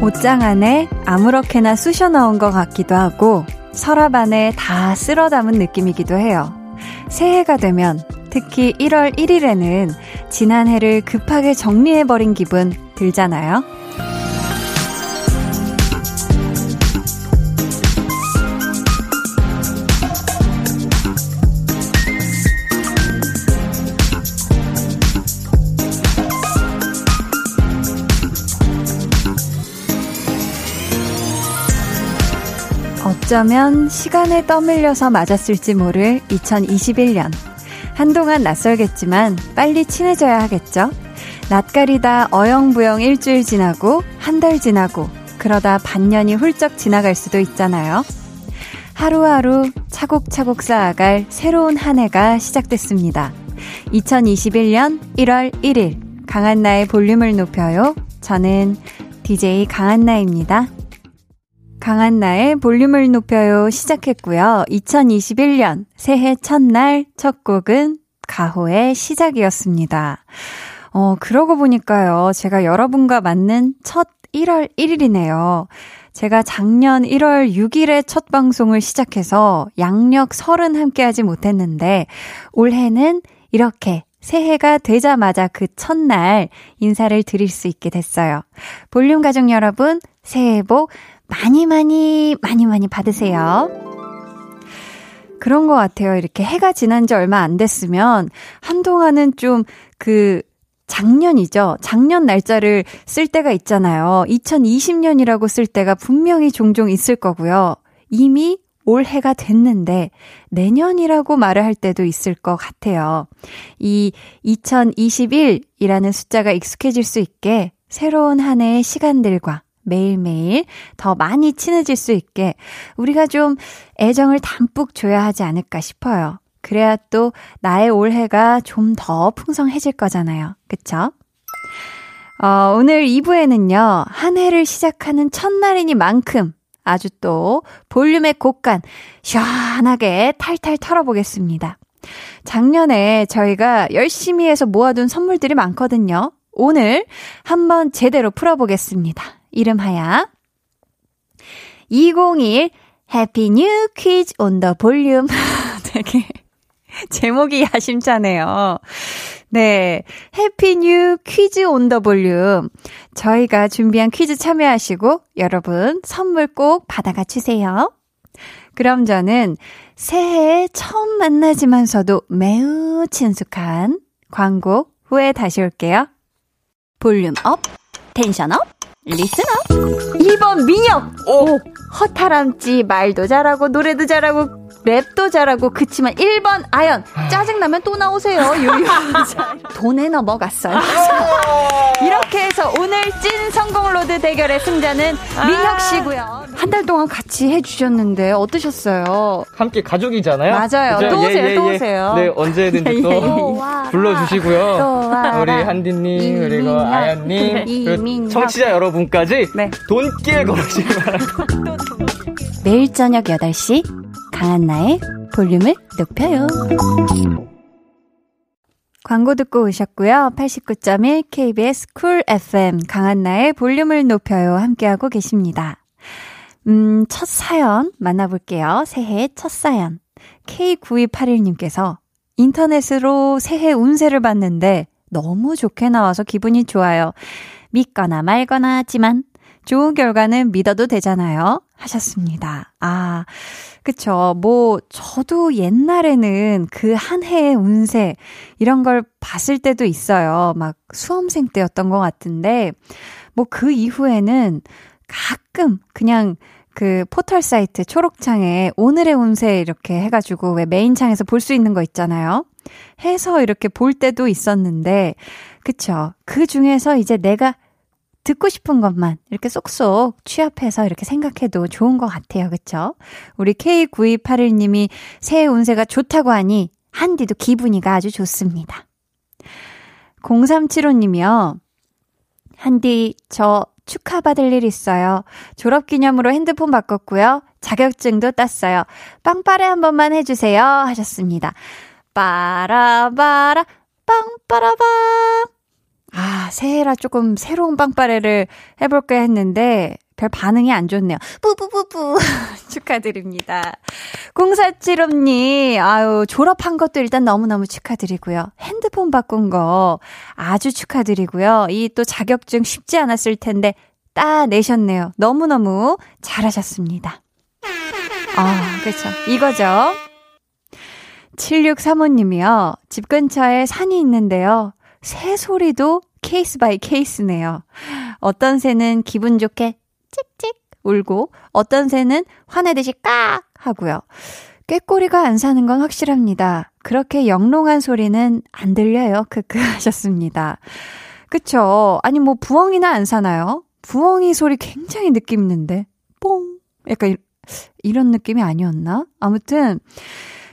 옷장 안에 아무렇게나 쑤셔 넣은 것 같기도 하고 서랍 안에 다 쓸어 담은 느낌이기도 해요. 새해가 되면 특히 1월 1일에는 지난해를 급하게 정리해버린 기분 들잖아요. 어쩌면 시간에 떠밀려서 맞았을지 모를 2021년. 한동안 낯설겠지만 빨리 친해져야 하겠죠. 낯가리다 어영부영 일주일 지나고 한 달 지나고 그러다 반년이 훌쩍 지나갈 수도 있잖아요. 하루하루 차곡차곡 쌓아갈 새로운 한 해가 시작됐습니다. 2021년 1월 1일 강한나의 볼륨을 높여요. 저는 DJ 강한나입니다. 강한나의 볼륨을 높여요 시작했고요. 2021년 새해 첫날 첫 곡은 가호의 시작이었습니다. 그러고 보니까요. 제가 여러분과 맞는 첫 1월 1일이네요. 제가 작년 1월 6일에 첫 방송을 시작해서 양력 30 함께하지 못했는데 올해는 이렇게 새해가 되자마자 그 첫날 인사를 드릴 수 있게 됐어요. 볼륨 가족 여러분, 새해 복 많이 받으세요. 그런 것 같아요. 이렇게 해가 지난 지 얼마 안 됐으면 한동안은 좀 그 작년이죠. 작년 날짜를 쓸 때가 있잖아요. 2020년이라고 쓸 때가 분명히 종종 있을 거고요. 이미 올해가 됐는데 내년이라고 말을 할 때도 있을 것 같아요. 이 2021이라는 숫자가 익숙해질 수 있게 새로운 한 해의 시간들과 매일매일 더 많이 친해질 수 있게 우리가 좀 애정을 담뿍 줘야 하지 않을까 싶어요. 그래야 또 나의 올해가 좀 더 풍성해질 거잖아요. 그쵸? 오늘 2부에는요. 한 해를 시작하는 첫날이니만큼 아주 또 볼륨의 곡간 시원하게 탈탈 털어보겠습니다. 작년에 저희가 열심히 해서 모아둔 선물들이 많거든요. 오늘 한번 제대로 풀어보겠습니다. 이름하야 201 해피 뉴 퀴즈 온 더 볼륨. 되게 제목이 야심차네요. 네, 해피 뉴 퀴즈 온 더 볼륨. 저희가 준비한 퀴즈 참여하시고 여러분 선물 꼭 받아가 주세요. 그럼 저는 새해에 처음 만나지만서도 매우 친숙한 광고 후에 다시 올게요. 볼륨 업, 텐션 업, 리스업. 2번 민혁. 오, 허탈함지. 말도 잘하고 노래도 잘하고 랩도 잘하고. 그치만 1번 아연. 짜증나면 또 나오세요. 돈에 넘어갔어요. 이렇게 해서 오늘 찐 성공 로드 대결의 승자는 민혁 씨고요. 한 달 동안 같이 해주셨는데 어떠셨어요? 함께 가족이잖아요. 맞아요. 그렇죠? 또 오세요. 또 오세요. 네, 언제든지 또 불러주시고요. 또 우리 한디님 그리고 아연님 그리고 청취자 여러분까지 네. 돈길 걸으시기 바랍니다. 매일 저녁 8시 강한나의 볼륨을 높여요. 광고 듣고 오셨고요. 89.1 KBS 쿨 FM 강한나의 볼륨을 높여요 함께하고 계십니다. 첫 사연 만나볼게요. 새해 첫 사연. K9281님께서 인터넷으로 새해 운세를 봤는데 너무 좋게 나와서 기분이 좋아요. 믿거나 말거나 하지만 좋은 결과는 믿어도 되잖아요. 하셨습니다. 아, 그쵸. 뭐 저도 옛날에는 그 한 해의 운세 이런 걸 봤을 때도 있어요. 막 수험생 때였던 것 같은데 뭐 그 이후에는 가끔 그냥 그 포털 사이트 초록창에 오늘의 운세 이렇게 해가지고 왜 메인창에서 볼 수 있는 거 있잖아요. 해서 이렇게 볼 때도 있었는데 그쵸. 그 중에서 이제 내가 듣고 싶은 것만 이렇게 쏙쏙 취합해서 이렇게 생각해도 좋은 것 같아요. 그쵸? 우리 K9281님이 새해 운세가 좋다고 하니 한디도 기분이가 아주 좋습니다. 0375님이요. 한디, 저 축하받을 일 있어요. 졸업기념으로 핸드폰 바꿨고요. 자격증도 땄어요. 빵빠레 한 번만 해주세요. 하셨습니다. 빠라바라 빵빠라빵. 아, 새해라 조금 새로운 빵빠레를 해볼까 했는데 별 반응이 안 좋네요. 뿌뿌뿌뿌. 축하드립니다. 0475님, 아유, 졸업한 것도 일단 너무너무 축하드리고요. 핸드폰 바꾼 거 아주 축하드리고요. 이 또 자격증 쉽지 않았을 텐데 따내셨네요. 너무너무 잘하셨습니다. 아, 그렇죠. 이거죠. 7635님이요. 집 근처에 산이 있는데요. 새 소리도 케이스 바이 케이스네요. 어떤 새는 기분 좋게 찍찍 울고 어떤 새는 화내듯이 깍 하고요. 꾀꼬리가 안 사는 건 확실합니다. 그렇게 영롱한 소리는 안 들려요. 크크 하셨습니다. 그쵸? 아니 뭐 부엉이나 안 사나요? 부엉이 소리 굉장히 느낌 있는데 뽕 약간 이런 느낌이 아니었나? 아무튼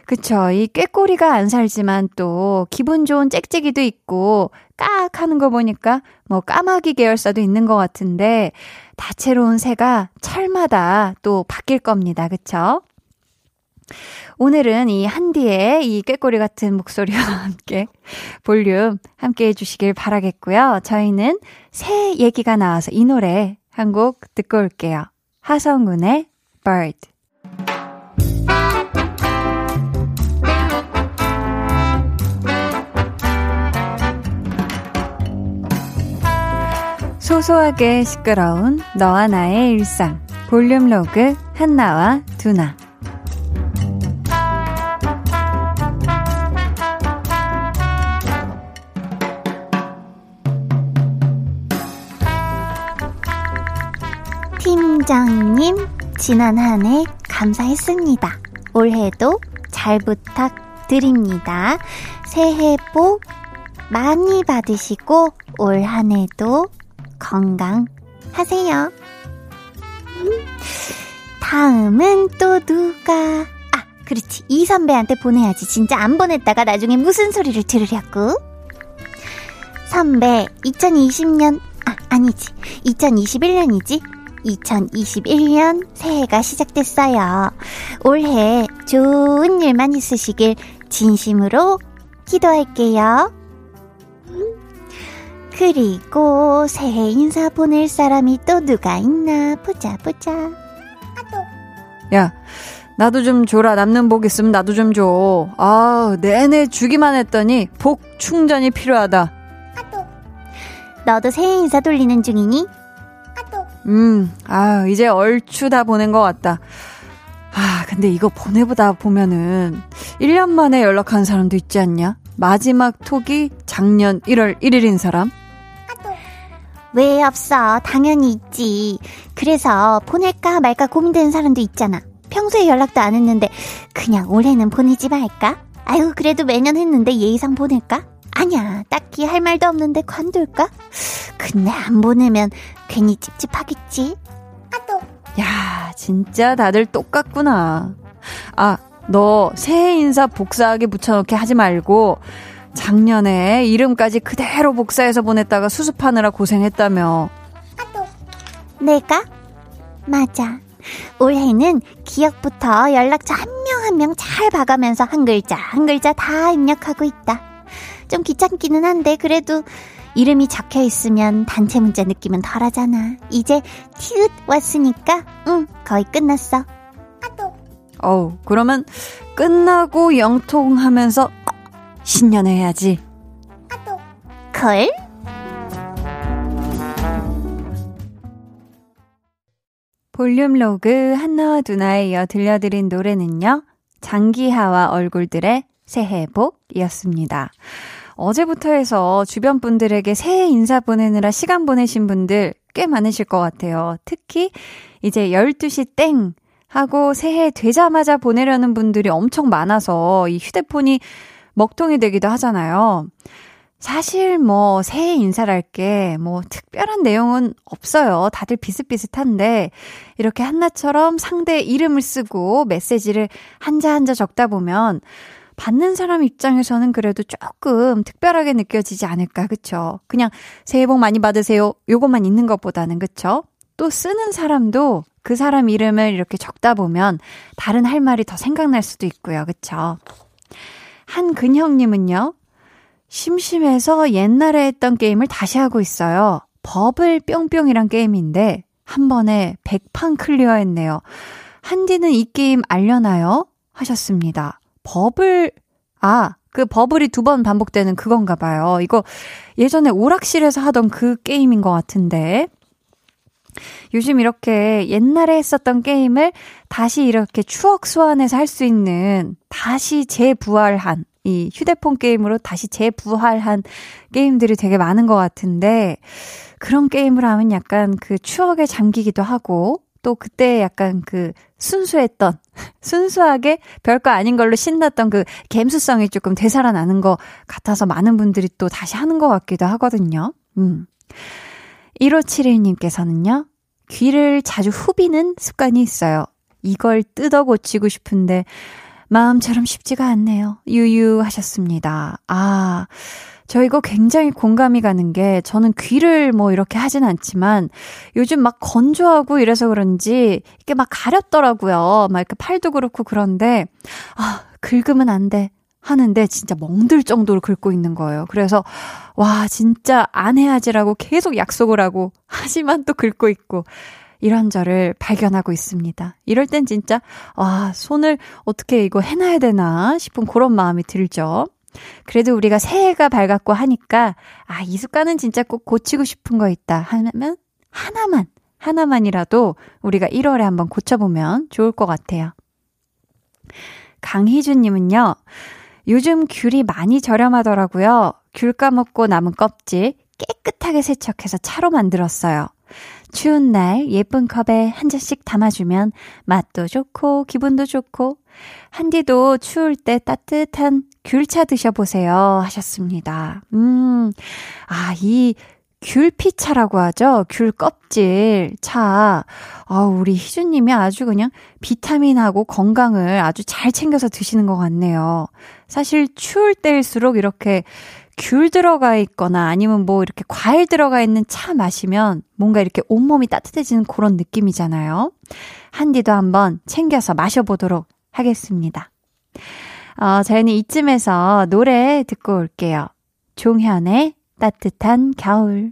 그쵸. 이 꾀꼬리가 안 살지만 또 기분 좋은 짹짹이도 있고 깍 하는 거 보니까 뭐 까마귀 계열사도 있는 것 같은데 다채로운 새가 철마다 또 바뀔 겁니다. 그쵸? 오늘은 이 한디의 이 꾀꼬리 같은 목소리와 함께 볼륨 함께 해주시길 바라겠고요. 저희는 새 얘기가 나와서 이 노래 한 곡 듣고 올게요. 하성운의 Bird. 소소하게 시끄러운 너와 나의 일상 볼륨 로그 한나와 두나. 팀장님, 지난 한 해 감사했습니다. 올해도 잘 부탁드립니다. 새해 복 많이 받으시고 올 한 해도 건강하세요. 다음은 또 누가, 아 그렇지, 이 선배한테 보내야지. 진짜 안 보냈다가 나중에 무슨 소리를 들으려고. 선배, 2021년이지 2021년 새해가 시작됐어요. 올해 좋은 일만 있으시길 진심으로 기도할게요. 그리고 새해 인사 보낼 사람이 또 누가 있나 보자. 야, 나도 좀 줘라. 남는 복 있으면 나도 좀 줘. 아, 내내 주기만 했더니 복 충전이 필요하다. 너도 새해 인사 돌리는 중이니? 아, 이제 얼추 다 보낸 것 같다. 아, 근데 이거 보내보다 보면은 1년 만에 연락한 사람도 있지 않냐? 마지막 톡이 작년 1월 1일인 사람? 왜 없어? 당연히 있지. 그래서 보낼까 말까 고민되는 사람도 있잖아. 평소에 연락도 안 했는데 그냥 올해는 보내지 말까? 아유, 그래도 매년 했는데 예의상 보낼까? 아니야, 딱히 할 말도 없는데 관둘까? 근데 안 보내면 괜히 찝찝하겠지? 야, 진짜 다들 똑같구나. 아, 너 새해 인사 복사하기 붙여넣기 하지 말고 작년에 이름까지 그대로 복사해서 보냈다가 수습하느라 고생했다며. 내가? 맞아. 올해는 기억부터 연락처 한 명 한 명 잘 봐가면서 한 글자 한 글자 다 입력하고 있다. 좀 귀찮기는 한데 그래도 이름이 적혀있으면 단체 문자 느낌은 덜하잖아. 이제 티읕 왔으니까 응, 거의 끝났어. 어우, 그러면 끝나고 영통하면서 신년에 해야지. 걸? 볼륨 로그 한나와 두나에 이어 들려드린 노래는요, 장기하와 얼굴들의 새해 복이었습니다. 어제부터 해서 주변 분들에게 새해 인사 보내느라 시간 보내신 분들 꽤 많으실 것 같아요. 특히 이제 12시 땡 하고 새해 되자마자 보내려는 분들이 엄청 많아서 이 휴대폰이 먹통이 되기도 하잖아요. 사실 뭐 새해 인사랄 게 뭐 특별한 내용은 없어요. 다들 비슷비슷한데 이렇게 한나처럼 상대의 이름을 쓰고 메시지를 한자 한자 적다 보면 받는 사람 입장에서는 그래도 조금 특별하게 느껴지지 않을까, 그쵸? 그냥 새해 복 많이 받으세요 요것만 있는 것보다는, 그쵸? 또 쓰는 사람도 그 사람 이름을 이렇게 적다 보면 다른 할 말이 더 생각날 수도 있고요, 그쵸? 한근형님은요, 심심해서 옛날에 했던 게임을 다시 하고 있어요. 버블 뿅뿅이란 게임인데 한 번에 100판 클리어했네요. 한디는 이 게임 알려나요? 하셨습니다. 버블, 아, 그 버블이 두 번 반복되는 그건가 봐요. 이거 예전에 오락실에서 하던 그 게임인 것 같은데, 요즘 이렇게 옛날에 했었던 게임을 다시 이렇게 추억 소환해서 할 수 있는, 다시 재부활한, 이 휴대폰 게임으로 다시 재부활한 게임들이 되게 많은 것 같은데, 그런 게임을 하면 약간 그 추억에 잠기기도 하고, 또 그때 약간 그 순수했던, 순수하게 별거 아닌 걸로 신났던 그 갬수성이 조금 되살아나는 것 같아서 많은 분들이 또 다시 하는 것 같기도 하거든요. 1571님께서는요, 귀를 자주 후비는 습관이 있어요. 이걸 뜯어 고치고 싶은데 마음처럼 쉽지가 않네요. 유유하셨습니다. 아, 저 이거 굉장히 공감이 가는 게, 저는 귀를 뭐 이렇게 하진 않지만 요즘 막 건조하고 이래서 그런지 이렇게 막 가렵더라고요. 막 이렇게 팔도 그렇고. 그런데 아, 긁으면 안 돼 하는데 진짜 멍들 정도로 긁고 있는 거예요. 그래서 와, 진짜 안 해야지라고 계속 약속을 하고, 하지만 또 긁고 있고, 이런 저를 발견하고 있습니다. 이럴 땐 진짜 와, 손을 어떻게 이거 해놔야 되나 싶은 그런 마음이 들죠. 그래도 우리가 새해가 밝았고 하니까, 아, 이 습관은 진짜 꼭 고치고 싶은 거 있다 하면 하나만이라도 우리가 1월에 한번 고쳐보면 좋을 것 같아요. 강희준님은요, 요즘 귤이 많이 저렴하더라고요. 귤 까먹고 남은 껍질 깨끗하게 세척해서 차로 만들었어요. 추운 날 예쁜 컵에 한 잔씩 담아주면 맛도 좋고 기분도 좋고, 한디도 추울 때 따뜻한 귤차 드셔보세요 하셨습니다. 아, 이 귤피차라고 하죠. 귤 껍질 차. 우리 희준님이 아주 그냥 비타민하고 건강을 아주 잘 챙겨서 드시는 것 같네요. 사실 추울 때일수록 이렇게 귤 들어가 있거나 아니면 뭐 이렇게 과일 들어가 있는 차 마시면 뭔가 이렇게 온몸이 따뜻해지는 그런 느낌이잖아요. 한디도 한번 챙겨서 마셔보도록 하겠습니다. 저희는 이쯤에서 노래 듣고 올게요. 종현의 따뜻한 겨울.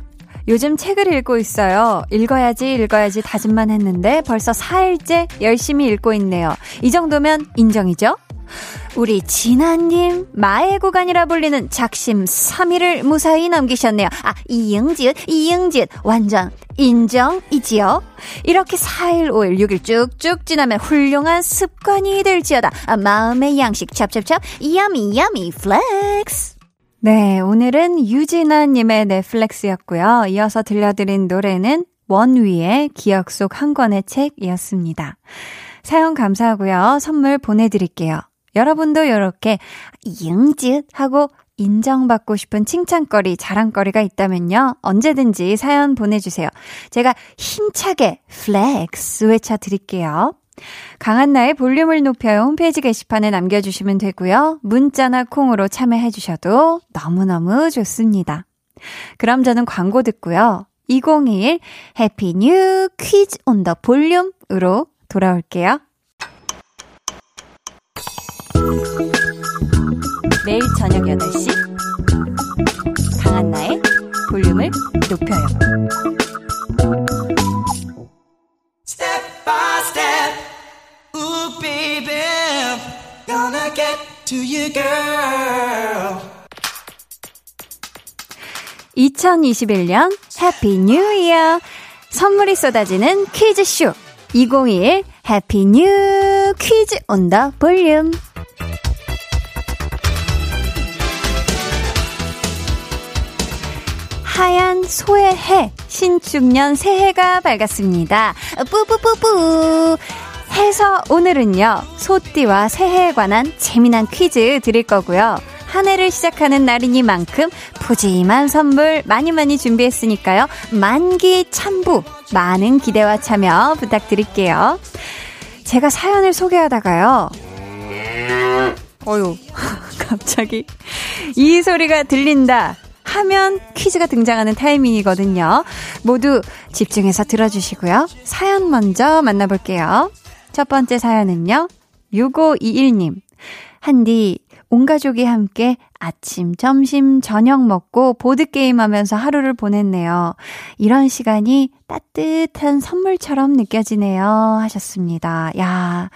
요즘 책을 읽고 있어요. 읽어야지 다짐만 했는데 벌써 4일째 열심히 읽고 있네요. 이 정도면 인정이죠? 우리 진아님, 마의 구간이라 불리는 작심 3일을 무사히 넘기셨네요. 아, 이응지읒 완전 인정이지요. 이렇게 4일 5일 6일 쭉쭉 지나면 훌륭한 습관이 될지어다. 아, 마음의 양식 찹찹찹 야미 플렉스. 네, 오늘은 유진아님의 넷플릭스였고요. 이어서 들려드린 노래는 원위의 기억 속 한 권의 책이었습니다. 사연 감사하고요. 선물 보내드릴게요. 여러분도 이렇게 이응짓 하고 인정받고 싶은 칭찬거리, 자랑거리가 있다면요, 언제든지 사연 보내주세요. 제가 힘차게 플렉스 외쳐드릴게요. 강한나의 볼륨을 높여요 홈페이지 게시판에 남겨주시면 되고요. 문자나 콩으로 참여해주셔도 너무너무 좋습니다. 그럼 저는 광고 듣고요, 2021 해피 뉴 퀴즈 온 더 볼륨으로 돌아올게요. 매일 저녁 8시 강한나의 볼륨을 높여요. Step by step, ooh baby, gonna get to you girl. 2021년 해피 뉴 이어. 선물이 쏟아지는 퀴즈쇼 2021 해피 뉴 퀴즈 온 더 볼륨. 하얀 소의 해, 신축년 새해가 밝았습니다. 뿌뿌뿌뿌. 해서 오늘은요, 소띠와 새해에 관한 재미난 퀴즈 드릴 거고요. 한 해를 시작하는 날이니만큼 푸짐한 선물 많이 많이 준비했으니까요. 만기 참부, 많은 기대와 참여 부탁드릴게요. 제가 사연을 소개하다가요. 어휴, 갑자기 이 소리가 들린다 하면 퀴즈가 등장하는 타이밍이거든요. 모두 집중해서 들어주시고요. 사연 먼저 만나볼게요. 첫 번째 사연은요. 6521님. 한디, 온 가족이 함께 아침, 점심, 저녁 먹고 보드게임하면서 하루를 보냈네요. 이런 시간이 따뜻한 선물처럼 느껴지네요. 하셨습니다. 야,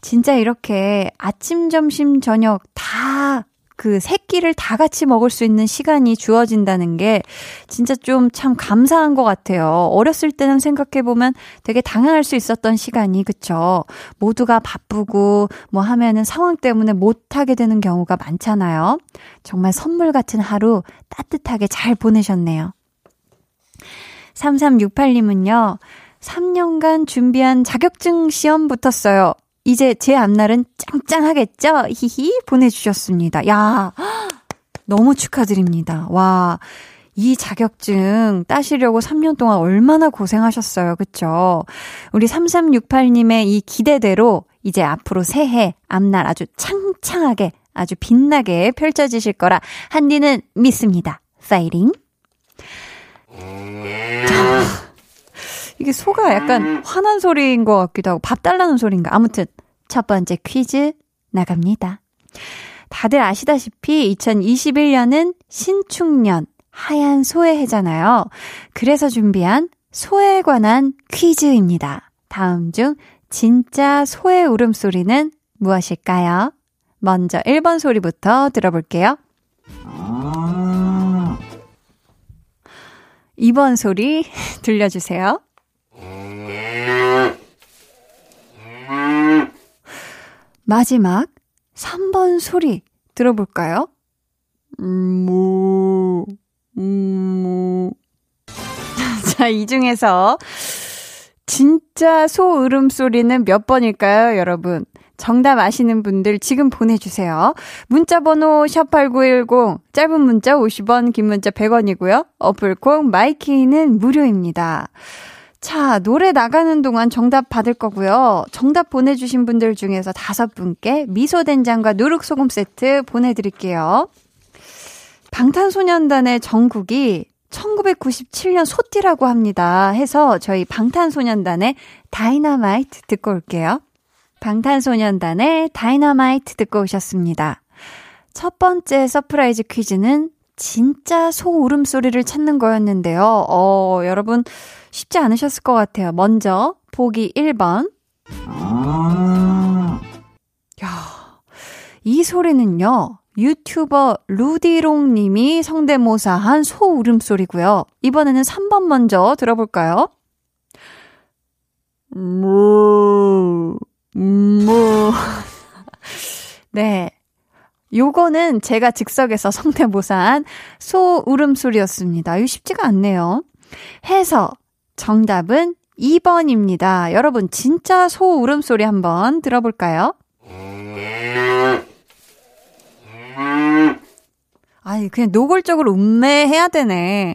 진짜 이렇게 아침, 점심, 저녁 다 그 세 끼를 다 같이 먹을 수 있는 시간이 주어진다는 게 진짜 좀 참 감사한 것 같아요. 어렸을 때는 생각해보면 되게 당연할 수 있었던 시간이, 그쵸? 모두가 바쁘고 뭐 하면은 상황 때문에 못하게 되는 경우가 많잖아요. 정말 선물 같은 하루 따뜻하게 잘 보내셨네요. 3368님은요. 3년간 준비한 자격증 시험 붙었어요. 이제 제 앞날은 짱짱하겠죠? 히히 보내주셨습니다. 야, 너무 축하드립니다. 와, 이 자격증 따시려고 3년 동안 얼마나 고생하셨어요. 그쵸? 우리 3368님의 이 기대대로 이제 앞으로 새해 앞날 아주 창창하게 아주 빛나게 펼쳐지실 거라 한디는 믿습니다. 파이팅! 이게 소가 약간 화난 소리인 것 같기도 하고 밥 달라는 소리인가. 아무튼 첫 번째 퀴즈 나갑니다. 다들 아시다시피 2021년은 신축년 하얀 소의 해잖아요. 그래서 준비한 소에 관한 퀴즈입니다. 다음 중 진짜 소의 울음소리는 무엇일까요? 먼저 1번 소리부터 들어볼게요. 2번 소리 들려주세요. 3번 3번 소리 들어볼까요? 자, 이 중에서 진짜 소 울음소리는 몇 번일까요, 여러분? 정답 아시는 분들 지금 보내주세요. 문자번호 #8910, 짧은 문자 50원, 긴 문자 100원이고요. 어플콩 마이키는 무료입니다. 자, 노래 나가는 동안 정답 받을 거고요. 정답 보내주신 분들 중에서 5분께 미소된장과 누룩소금 세트 보내드릴게요. 방탄소년단의 정국이 1997년 소띠라고 합니다. 해서 저희 방탄소년단의 다이너마이트 듣고 올게요. 방탄소년단의 다이너마이트 듣고 오셨습니다. 첫 번째 서프라이즈 퀴즈는 진짜 소 울음소리를 찾는 거였는데요. 여러분 쉽지 않으셨을 것 같아요. 먼저 보기 1번. 야, 이 소리는요. 유튜버 루디롱 님이 성대모사한 소 울음소리고요. 이번에는 3번 먼저 들어볼까요? 네. 요거는 제가 즉석에서 성대모사한 소 울음소리였습니다. 이거 쉽지가 않네요. 해서 정답은 2번입니다. 여러분, 진짜 소 울음소리 한번 들어볼까요? 아니, 그냥 노골적으로 음매해야 되네.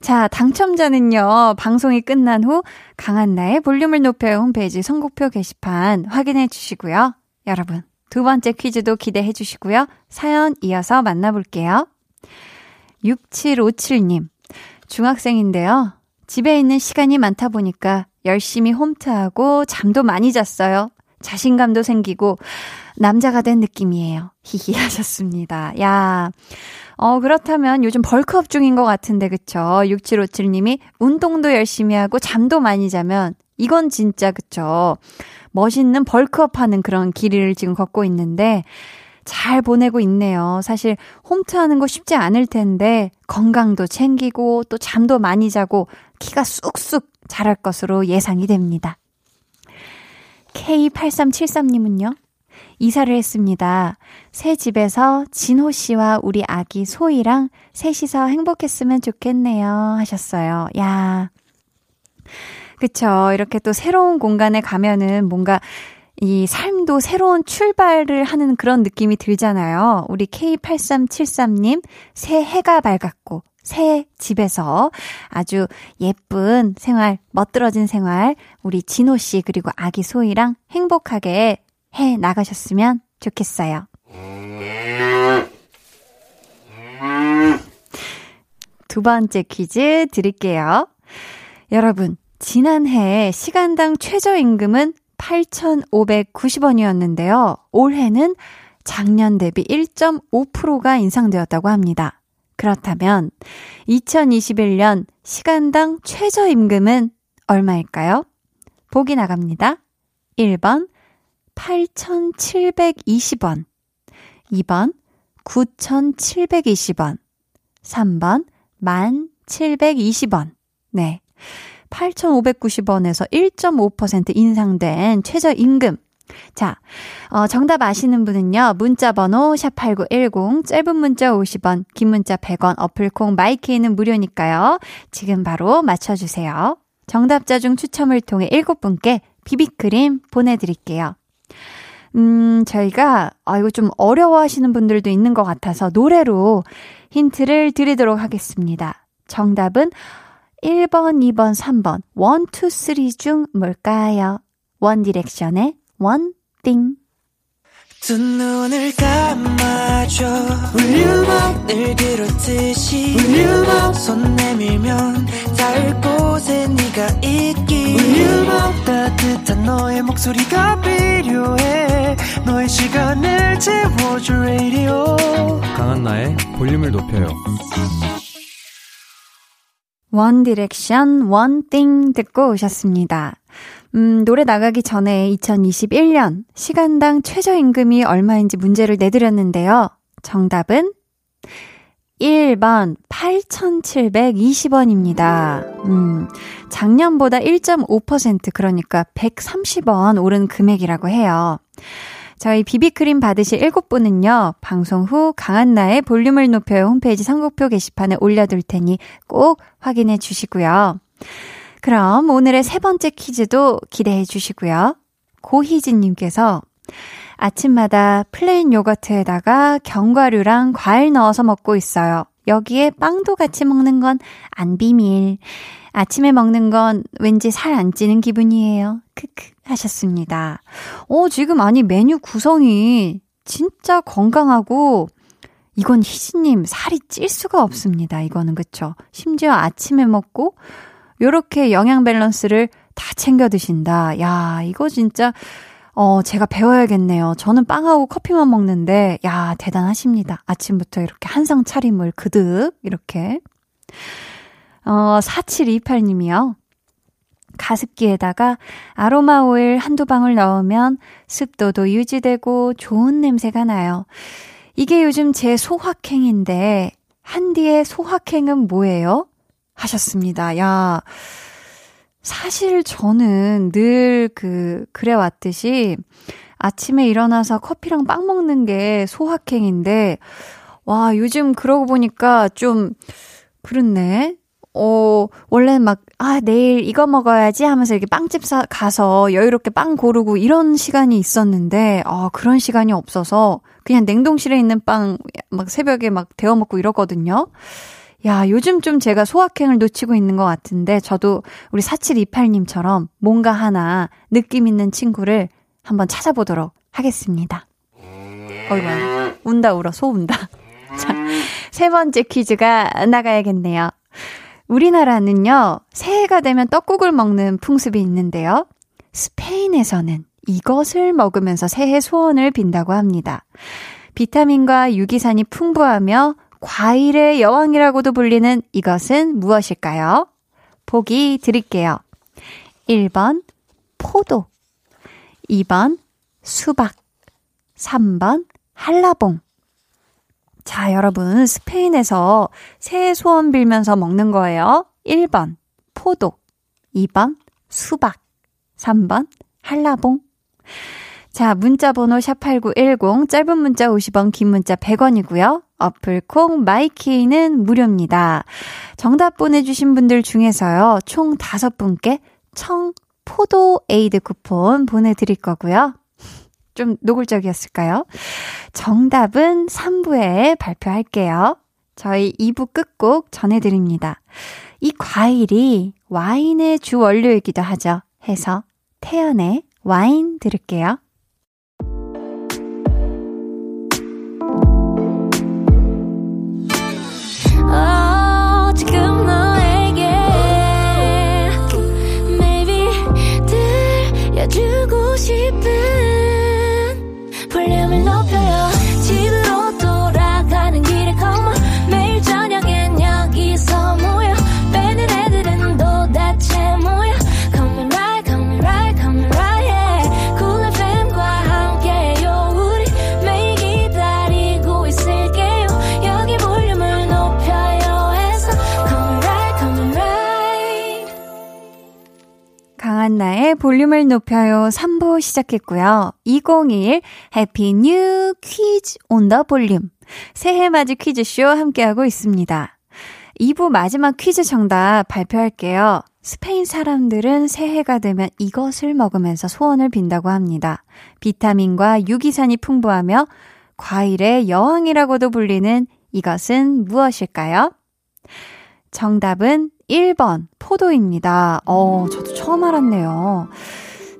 자, 당첨자는요. 방송이 끝난 후 강한나의 볼륨을 높여요 홈페이지 선곡표 게시판 확인해 주시고요. 여러분, 두 번째 퀴즈도 기대해 주시고요. 사연 이어서 만나볼게요. 6757님. 중학생인데요. 집에 있는 시간이 많다 보니까 열심히 홈트하고 잠도 많이 잤어요. 자신감도 생기고 남자가 된 느낌이에요. 히히 하셨습니다. 야, 그렇다면 요즘 벌크업 중인 것 같은데 그쵸? 6757님이 운동도 열심히 하고 잠도 많이 자면 이건 진짜 그쵸? 멋있는 벌크업하는 그런 길을 지금 걷고 있는데 잘 보내고 있네요. 사실 홈트하는 거 쉽지 않을 텐데 건강도 챙기고 또 잠도 많이 자고 키가 쑥쑥 자랄 것으로 예상이 됩니다. K8373님은요. 이사를 했습니다. 새 집에서 진호 씨와 우리 아기 소희랑 셋이서 행복했으면 좋겠네요 하셨어요. 야, 그쵸. 이렇게 또 새로운 공간에 가면은 뭔가 이 삶도 새로운 출발을 하는 그런 느낌이 들잖아요. 우리 K8373님, 새 해가 밝았고 새 집에서 아주 예쁜 생활, 멋들어진 생활 우리 진호 씨 그리고 아기 소희랑 행복하게 해 나가셨으면 좋겠어요. 두 번째 퀴즈 드릴게요. 여러분, 지난해 시간당 최저임금은 8,590원이었는데요. 올해는 작년 대비 1.5%가 인상되었다고 합니다. 그렇다면 2021년 시간당 최저임금은 얼마일까요? 보기 나갑니다. 1번 8,720원, 2번 9,720원, 3번 1,720원. 네, 8,590원에서 1.5% 인상된 최저임금. 자, 정답 아시는 분은요. 문자번호 샵8910, 짧은 문자 50원, 긴 문자 100원, 어플콩 마이케이는 무료니까요. 지금 바로 맞춰주세요. 정답자 중 추첨을 통해 7분께 비비크림 보내드릴게요. 저희가 이거 좀 어려워하시는 분들도 있는 것 같아서 노래로 힌트를 드리도록 하겠습니다. 정답은 1번, 2번, 3번 1, 2, 3 중 뭘까요? 원 디렉션의 One Thing. 두 눈을 감아줘. Will you move? 늘 그렇듯이 Will you move? 손 내밀면 닿을 곳에 네가 있기 Will you move? 따뜻한 너의 목소리가 필요해. 너의 시간을 채워줘 radio. 강한나의 볼륨을 높여요. 원 디렉션, 원 띵 듣고 오셨습니다. 노래 나가기 전에 2021년 시간당 최저임금이 얼마인지 문제를 내드렸는데요. 정답은 1번 8,720원입니다. 작년보다 1.5% 그러니까 130원 오른 금액이라고 해요. 저희 비비크림 받으실 7분은요. 방송 후 강한나의 볼륨을 높여요 홈페이지 선곡표 게시판에 올려둘 테니 꼭 확인해 주시고요. 그럼 오늘의 세 번째 퀴즈도 기대해 주시고요. 고희진님께서 아침마다 플레인 요거트에다가 견과류랑 과일 넣어서 먹고 있어요. 여기에 빵도 같이 먹는 건 안 비밀. 아침에 먹는 건 왠지 살 안 찌는 기분이에요. 크크 하셨습니다. 지금 아니 메뉴 구성이 진짜 건강하고 이건 희진님 살이 찔 수가 없습니다. 이거는 그쵸? 심지어 아침에 먹고 요렇게 영양 밸런스를 다 챙겨 드신다. 야, 이거 진짜 제가 배워야겠네요. 저는 빵하고 커피만 먹는데 야, 대단하십니다. 아침부터 이렇게 한상 차림을 그득 이렇게 4728님이요. 가습기에다가 아로마 오일 한두 방울 넣으면 습도도 유지되고 좋은 냄새가 나요. 이게 요즘 제 소확행인데 한디의 소확행은 뭐예요? 하셨습니다. 야, 사실 저는 늘 그래왔듯이 아침에 일어나서 커피랑 빵 먹는 게 소확행인데 와, 요즘 그러고 보니까 좀 그렇네. 원래는 막 내일 이거 먹어야지 하면서 이렇게 빵집 가서 여유롭게 빵 고르고 이런 시간이 있었는데 그런 시간이 없어서 그냥 냉동실에 있는 빵 막 새벽에 막 데워 먹고 이러거든요. 야, 요즘 좀 제가 소확행을 놓치고 있는 것 같은데 저도 우리 4728님처럼 뭔가 하나 느낌 있는 친구를 한번 찾아보도록 하겠습니다. 어이구야, 운다 울어, 소 운다. 자, 세 번째 퀴즈가 나가야겠네요. 우리나라는요, 새해가 되면 떡국을 먹는 풍습이 있는데요. 스페인에서는 이것을 먹으면서 새해 소원을 빈다고 합니다. 비타민과 유기산이 풍부하며 과일의 여왕이라고도 불리는 이것은 무엇일까요? 보기 드릴게요. 1번 포도, 2번 수박, 3번 한라봉. 자, 여러분, 스페인에서 새해 소원 빌면서 먹는 거예요. 1번 포도, 2번 수박, 3번 한라봉. 자, 문자번호 샵8910, 짧은 문자 50원, 긴 문자 100원이고요. 어플콩 마이키는 무료입니다. 정답 보내주신 분들 중에서요, 총 5분께 청포도 에이드 쿠폰 보내드릴 거고요. 좀 노골적이었을까요? 정답은 3부에 발표할게요. 저희 2부 끝곡 전해드립니다. 이 과일이 와인의 주 원료이기도 하죠. 해서 태연의 와인 들을게요. 지금 너에게 maybe 들려주고 싶은 볼륨을 높여요. 집으로 돌아가는 길에 come on. 매일 저녁엔 여기서 모여 빼는 애들은 도대체 뭐야. Coming right, coming right, coming right, yeah. Cool FM과 함께요. 우리 매일 기다리고 있을게요. 여기 볼륨을 높여요 해서 Coming right, coming right. 강한나의 볼륨을 높여요 3부 시작했고요. 2021 해피 뉴 퀴즈 온 더 볼륨. 새해 맞이 퀴즈쇼 함께하고 있습니다. 2부 마지막 퀴즈 정답 발표할게요. 스페인 사람들은 새해가 되면 이것을 먹으면서 소원을 빈다고 합니다. 비타민과 유기산이 풍부하며 과일의 여왕이라고도 불리는 이것은 무엇일까요? 정답은 1번 포도입니다. 저도 처음 알았네요.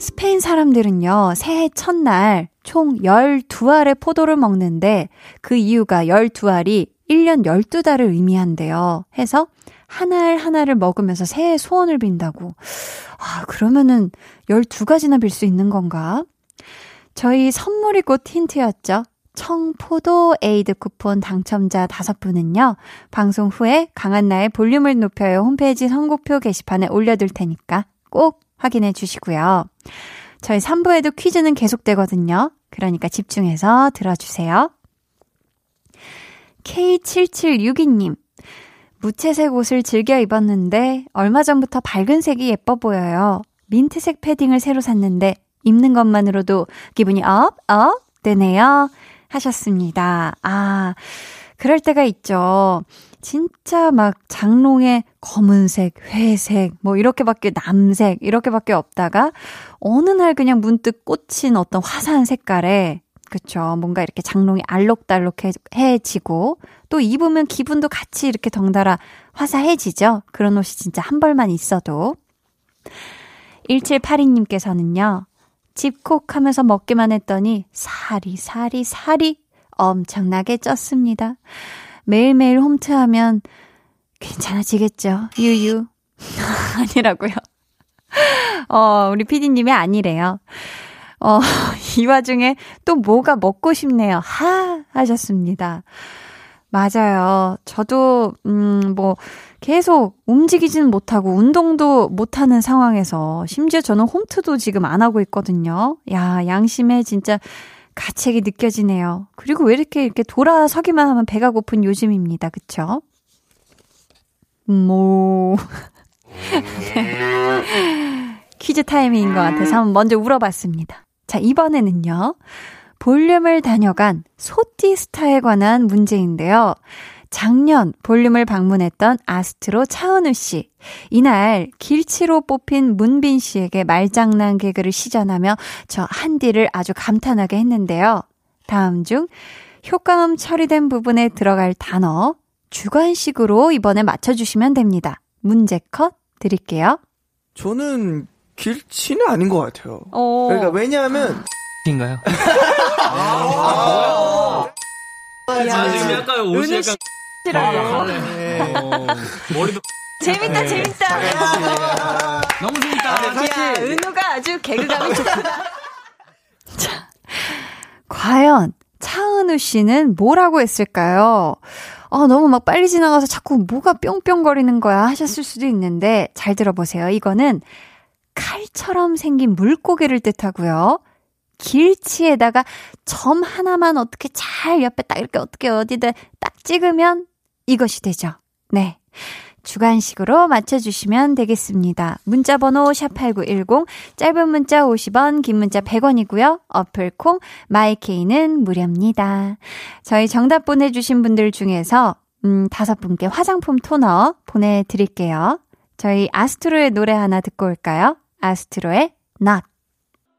스페인 사람들은요, 새해 첫날 총 12알의 포도를 먹는데 그 이유가 12알이 1년 12달을 의미한대요. 해서 한 알 하나를 먹으면서 새해 소원을 빈다고. 아, 그러면은 12가지나 빌 수 있는 건가? 저희 선물이 곧 힌트였죠. 청포도 에이드 쿠폰 당첨자 5분은요. 방송 후에 강한나의 볼륨을 높여요 홈페이지 선곡표 게시판에 올려둘 테니까 꼭 확인해 주시고요. 저희 3부에도 퀴즈는 계속되거든요. 그러니까 집중해서 들어주세요. K7762님, 무채색 옷을 즐겨 입었는데 얼마 전부터 밝은 색이 예뻐 보여요. 민트색 패딩을 새로 샀는데 입는 것만으로도 기분이 업 되네요 하셨습니다. 아, 그럴 때가 있죠. 진짜 막 장롱에 검은색, 회색, 뭐 이렇게밖에, 남색 이렇게밖에 없다가 어느 날 그냥 문득 꽂힌 어떤 화사한 색깔에, 그쵸, 뭔가 이렇게 장롱이 알록달록해지고 또 입으면 기분도 같이 이렇게 덩달아 화사해지죠. 그런 옷이 진짜 한 벌만 있어도. 1782님께서는요. 집콕하면서 먹기만 했더니 살이 엄청나게 쪘습니다. 매일매일 홈트하면 괜찮아지겠죠? 유유. 아니라고요. 우리 피디님이 아니래요. 이 와중에 또 뭐가 먹고 싶네요. 하셨습니다. 맞아요. 저도 계속 움직이지는 못하고 운동도 못하는 상황에서, 심지어 저는 홈트도 지금 안 하고 있거든요. 야, 양심에 진짜 가책이 느껴지네요. 그리고 왜 이렇게 돌아서기만 하면 배가 고픈 요즘입니다. 그쵸? 퀴즈 타이밍인 것 같아서 한번 먼저 울어봤습니다. 자, 이번에는요. 볼륨을 다녀간 소띠스타에 관한 문제인데요. 작년 볼륨을 방문했던 아스트로 차은우 씨. 이날 길치로 뽑힌 문빈 씨에게 말장난 개그를 시전하며 저 한디를 아주 감탄하게 했는데요. 다음 중 효과음 처리된 부분에 들어갈 단어 주관식으로 이번에 맞춰주시면 됩니다. 문제 컷 드릴게요. 저는 길치는 아닌 것 같아요. 그러니까 왜냐하면 인가요? 지금 약간 옷이 약간 머리도 재밌다. 너무 재밌다. 은우가 아주 개그감이 좋다. 과연 차은우 씨는 뭐라고 했을까요? 너무 막 빨리 지나가서 자꾸 뭐가 뿅뿅거리는 거야 하셨을 수도 있는데 잘 들어보세요. 이거는 칼처럼 생긴 물고기를 뜻하고요. 길치에다가 점 하나만 어떻게 잘 옆에 딱 이렇게 어떻게 어디다 딱 찍으면 이것이 되죠. 네. 주관식으로 맞춰주시면 되겠습니다. 문자번호 샵8910, 짧은 문자 50원, 긴 문자 100원이고요. 어플콩, 마이케이는 무료입니다. 저희 정답 보내주신 분들 중에서 5분께 화장품 토너 보내드릴게요. 저희 아스트로의 노래 하나 듣고 올까요? 아스트로의 Knock.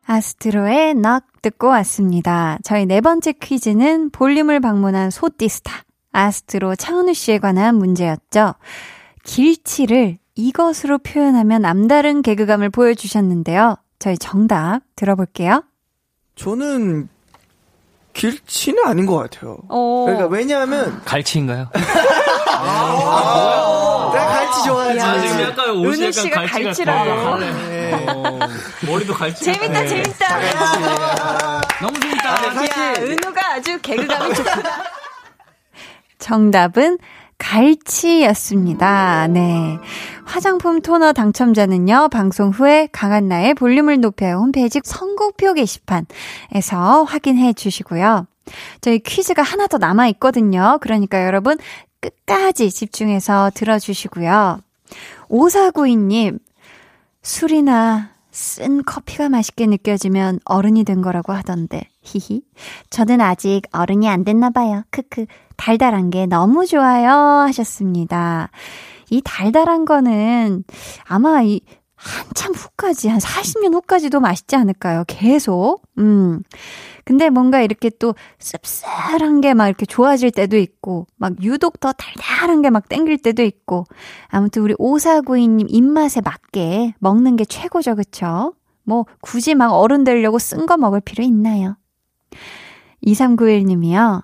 아스트로의 Knock 듣고 왔습니다. 저희 네 번째 퀴즈는 볼륨을 방문한 소띠스타 아스트로 차은우 씨에 관한 문제였죠. 길치를 이것으로 표현하면 남다른 개그감을 보여주셨는데요. 저희 정답 들어볼게요. 저는 길치는 아닌 것 같아요. 그러니까 왜냐하면 갈치인가요? 내가 갈치 좋아하지. 은우 씨가 갈치라고. 머리도 갈치. 재밌다, 재밌다. 너무 재밌다. 은우가 아주 개그감이 좋구나. 정답은 갈치였습니다. 네. 화장품 토너 당첨자는요, 방송 후에 강한나의 볼륨을 높여요 홈페이지 선곡표 게시판에서 확인해 주시고요. 저희 퀴즈가 하나 더 남아있거든요. 그러니까 여러분 끝까지 집중해서 들어주시고요. 5492님, 술이나 쓴 커피가 맛있게 느껴지면 어른이 된 거라고 하던데 히히. 저는 아직 어른이 안 됐나 봐요. 크크. 달달한 게 너무 좋아요 하셨습니다. 이 달달한 거는 아마 이 한참 후까지, 한 40년 후까지도 맛있지 않을까요? 계속. 근데 뭔가 이렇게 또 씁쓸한 게 막 이렇게 좋아질 때도 있고, 막 유독 더 달달한 게 막 땡길 때도 있고, 아무튼 우리 5492님 입맛에 맞게 먹는 게 최고죠, 그쵸? 뭐, 굳이 막 어른 되려고 쓴 거 먹을 필요 있나요? 2391님이요.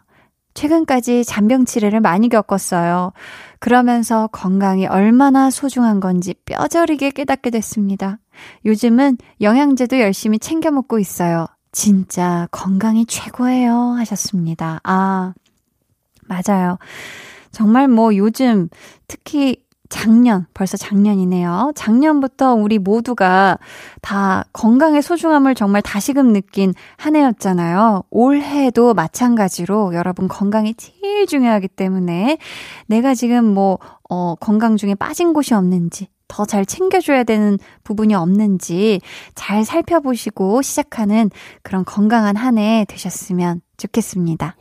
최근까지 잔병 치레를 많이 겪었어요. 그러면서 건강이 얼마나 소중한 건지 뼈저리게 깨닫게 됐습니다. 요즘은 영양제도 열심히 챙겨 먹고 있어요. 진짜 건강이 최고예요 하셨습니다. 아, 맞아요. 정말 뭐 요즘 특히 작년, 벌써 작년이네요. 작년부터 우리 모두가 다 건강의 소중함을 정말 다시금 느낀 한 해였잖아요. 올해도 마찬가지로 여러분 건강이 제일 중요하기 때문에 내가 지금 뭐 건강 중에 빠진 곳이 없는지, 더 잘 챙겨줘야 되는 부분이 없는지 잘 살펴보시고 시작하는 그런 건강한 한 해 되셨으면 좋겠습니다.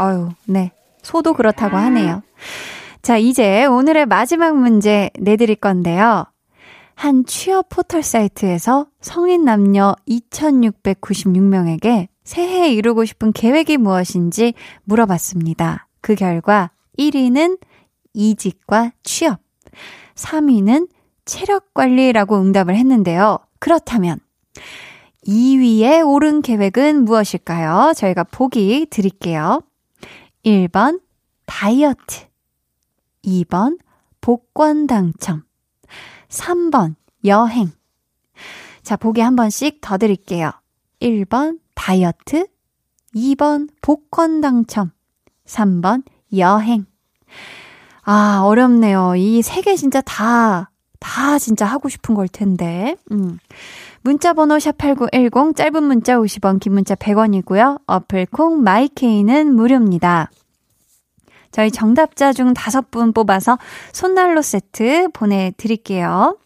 어휴, 네. 소도 그렇다고 하네요. 자, 이제 오늘의 마지막 문제 내드릴 건데요. 한 취업 포털 사이트에서 성인 남녀 2,696명에게 새해에 이루고 싶은 계획이 무엇인지 물어봤습니다. 그 결과 1위는 이직과 취업, 3위는 체력관리라고 응답을 했는데요. 그렇다면 2위에 오른 계획은 무엇일까요? 저희가 보기 드릴게요. 1번 다이어트, 2번 복권 당첨, 3번 여행. 자, 보기 한 번씩 더 드릴게요. 1번 다이어트, 2번 복권 당첨, 3번 여행. 아, 어렵네요. 이 세 개 진짜 다 진짜 하고 싶은 걸 텐데. 문자번호 샵8910, 짧은 문자 50원, 긴 문자 100원이고요. 어플콩 마이케이는 무료입니다. 저희 정답자 중 5분 뽑아서 손난로 세트 보내드릴게요.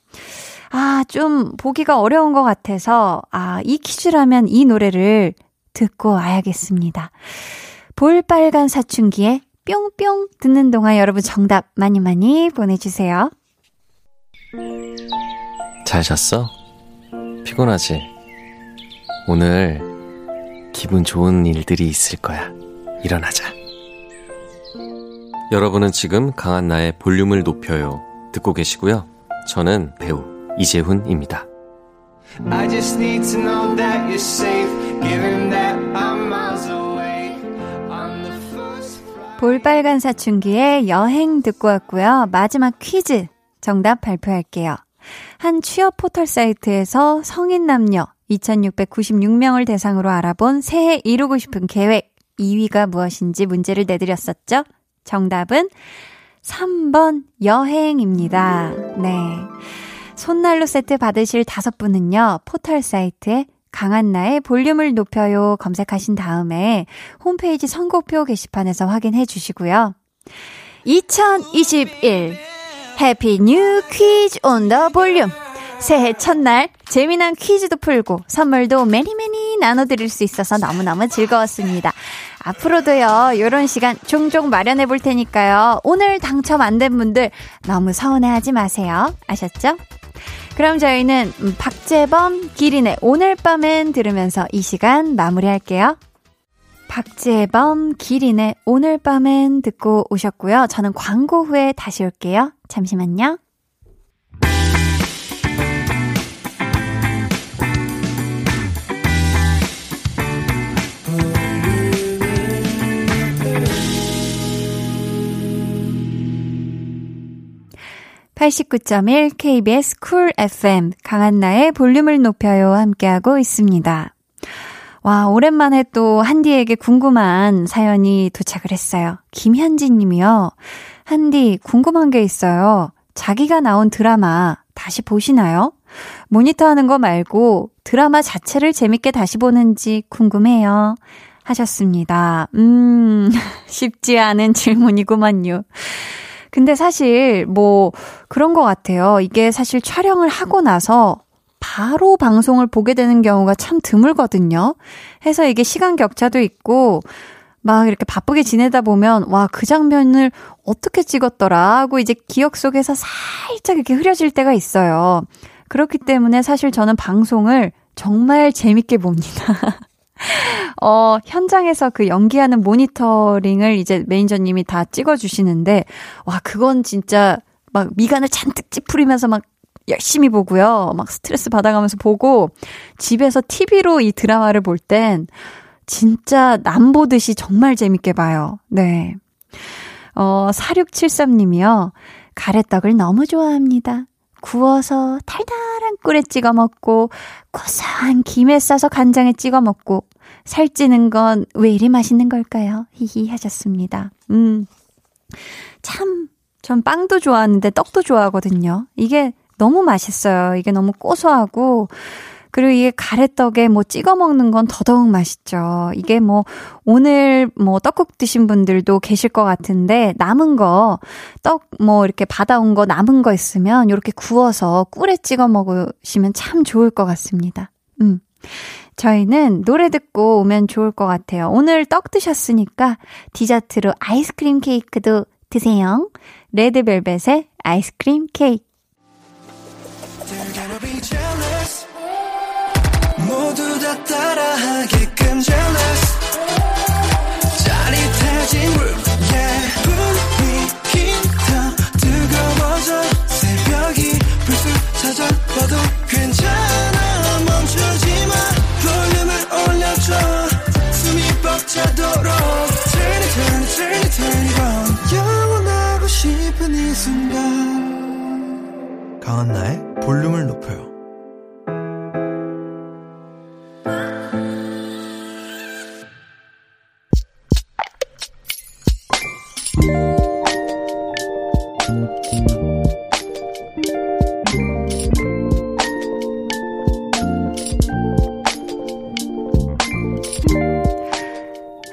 아, 좀 보기가 어려운 것 같아서 이 퀴즈라면 이 노래를 듣고 와야겠습니다. 볼빨간 사춘기에 뿅뿅 듣는 동안 여러분 정답 많이 보내주세요. 잘 잤어? 피곤하지? 오늘 기분 좋은 일들이 있을 거야. 일어나자. 여러분은 지금 강한나의 볼륨을 높여요 듣고 계시고요. 저는 배우 이재훈입니다. I just need to know that you're safe, given that I'm miles away on the first flight. 볼빨간 사춘기의 여행 듣고 왔고요. 마지막 퀴즈 정답 발표할게요. 한 취업 포털 사이트에서 성인 남녀 2,696명을 대상으로 알아본 새해 이루고 싶은 계획 2위가 무엇인지 문제를 내드렸었죠. 정답은 3번 여행입니다. 네, 손난로 세트 받으실 5분은요. 포털 사이트에 강한나의 볼륨을 높여요 검색하신 다음에 홈페이지 선곡표 게시판에서 확인해 주시고요. 2021 해피 뉴 퀴즈 온 더 볼륨. 새해 첫날 재미난 퀴즈도 풀고 선물도 매니매니 나눠드릴 수 있어서 너무너무 즐거웠습니다. 앞으로도요 이런 시간 종종 마련해 볼 테니까요. 오늘 당첨 안 된 분들 너무 서운해하지 마세요. 아셨죠? 그럼 저희는 박재범, 기린의 오늘 밤엔 들으면서 이 시간 마무리할게요. 박재범, 기린의 오늘 밤엔 듣고 오셨고요. 저는 광고 후에 다시 올게요. 잠시만요.89.1 KBS 쿨 FM 강한나의 볼륨을 높여요 함께하고 있습니다. 와, 오랜만에 또 한디에게 궁금한 사연이 도착을 했어요. 김현진 님이요. 한디 궁금한 게 있어요. 자기가 나온 드라마 다시 보시나요? 모니터하는 거 말고 드라마 자체를 재밌게 다시 보는지 궁금해요. 하셨습니다. 쉽지 않은 질문이구만요. 근데 사실 뭐 그런 것 같아요. 이게 사실 촬영을 하고 나서 바로 방송을 보게 되는 경우가 참 드물거든요. 해서 이게 시간 격차도 있고 막 이렇게 바쁘게 지내다 보면 와, 그 장면을 어떻게 찍었더라 하고 이제 기억 속에서 살짝 이렇게 흐려질 때가 있어요. 그렇기 때문에 사실 저는 방송을 정말 재밌게 봅니다. 현장에서 그 연기하는 모니터링을 이제 매니저님이 다 찍어주시는데, 와, 그건 진짜 막 미간을 잔뜩 찌푸리면서 막 열심히 보고요. 막 스트레스 받아가면서 보고, 집에서 TV로 이 드라마를 볼 땐 진짜 남 보듯이 정말 재밌게 봐요. 네. 4673님이요. 가래떡을 너무 좋아합니다. 구워서 달달한 꿀에 찍어 먹고 고소한 김에 싸서 간장에 찍어 먹고 살찌는 건 왜 이리 맛있는 걸까요? 히히 하셨습니다. 참 전 빵도 좋아하는데 떡도 좋아하거든요. 이게 너무 맛있어요. 이게 너무 고소하고 그리고 이게 가래떡에 뭐 찍어 먹는 건 더더욱 맛있죠. 이게 뭐 오늘 뭐 떡국 드신 분들도 계실 것 같은데 남은 거 떡 뭐 이렇게 받아온 거 남은 거 있으면 이렇게 구워서 꿀에 찍어 먹으시면 참 좋을 것 같습니다. 저희는 노래 듣고 오면 좋을 것 같아요. 오늘 떡 드셨으니까 디저트로 아이스크림 케이크도 드세요. 레드벨벳의 아이스크림 케이크. 모두 다 따라하게끔 jealous 짜릿해진 room yeah 분위기 더 뜨거워져 새벽이 불쑥 찾아와도 괜찮아 멈추지 마 볼륨을 올려줘 숨이 벅차도록 turn it turn it turn it turn it on 영원하고 싶은 이 순간 강한나의 볼륨을 높여요.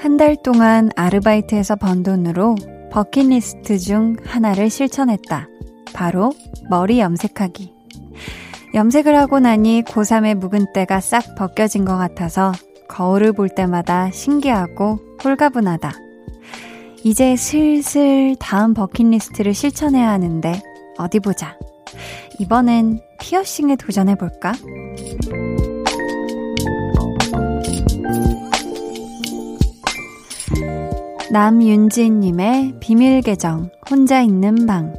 한 달 동안 아르바이트에서 번 돈으로 버킷리스트 중 하나를 실천했다. 바로 머리 염색하기. 염색을 하고 나니 고3의 묵은 때가 싹 벗겨진 것 같아서 거울을 볼 때마다 신기하고 홀가분하다. 이제 슬슬 다음 버킷리스트를 실천해야 하는데 어디 보자. 이번엔 피어싱에 도전해볼까? 남윤진님의 비밀계정 혼자 있는 방.